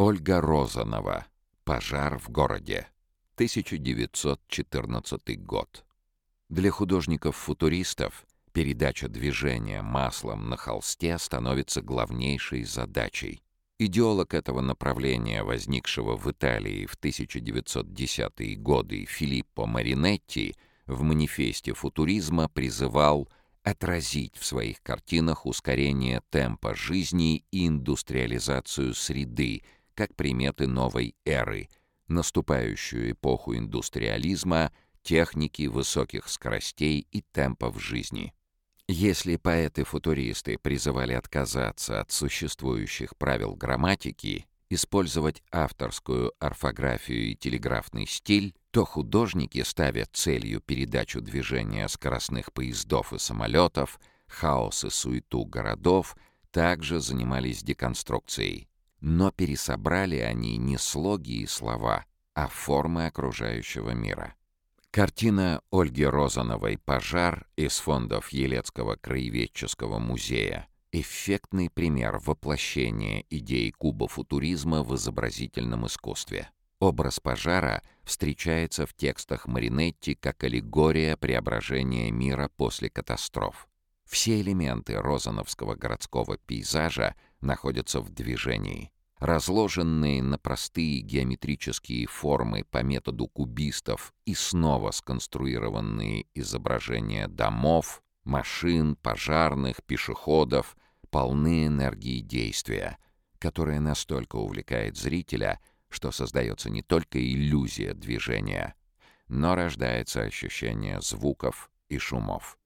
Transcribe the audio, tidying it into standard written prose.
Ольга Розанова. «Пожар в городе», 1914 год. Для художников-футуристов передача движения маслом на холсте становится главнейшей задачей. Идеолог этого направления, возникшего в Италии в 1910-е годы Филиппо Маринетти, в «Манифесте футуризма» призывал отразить в своих картинах ускорение темпа жизни и индустриализацию среды как приметы новой эры, наступающую эпоху индустриализма, техники высоких скоростей и темпов жизни. Если поэты-футуристы призывали отказаться от существующих правил грамматики, использовать авторскую орфографию и телеграфный стиль, то художники ставят целью передачу движения скоростных поездов и самолетов, хаос и суету городов, также занимались деконструкцией. Но пересобрали они не слоги и слова, а формы окружающего мира. Картина Ольги Розановой «Пожар» из фондов Елецкого краеведческого музея — эффектный пример воплощения идей кубофутуризма в изобразительном искусстве. Образ пожара встречается в текстах Маринетти как аллегория преображения мира после катастроф. Все элементы розановского городского пейзажа находятся в движении. Разложенные на простые геометрические формы по методу кубистов и снова сконструированные изображения домов, машин, пожарных, пешеходов полны энергии действия, которая настолько увлекает зрителя, что создается не только иллюзия движения, но рождается ощущение звуков и шумов.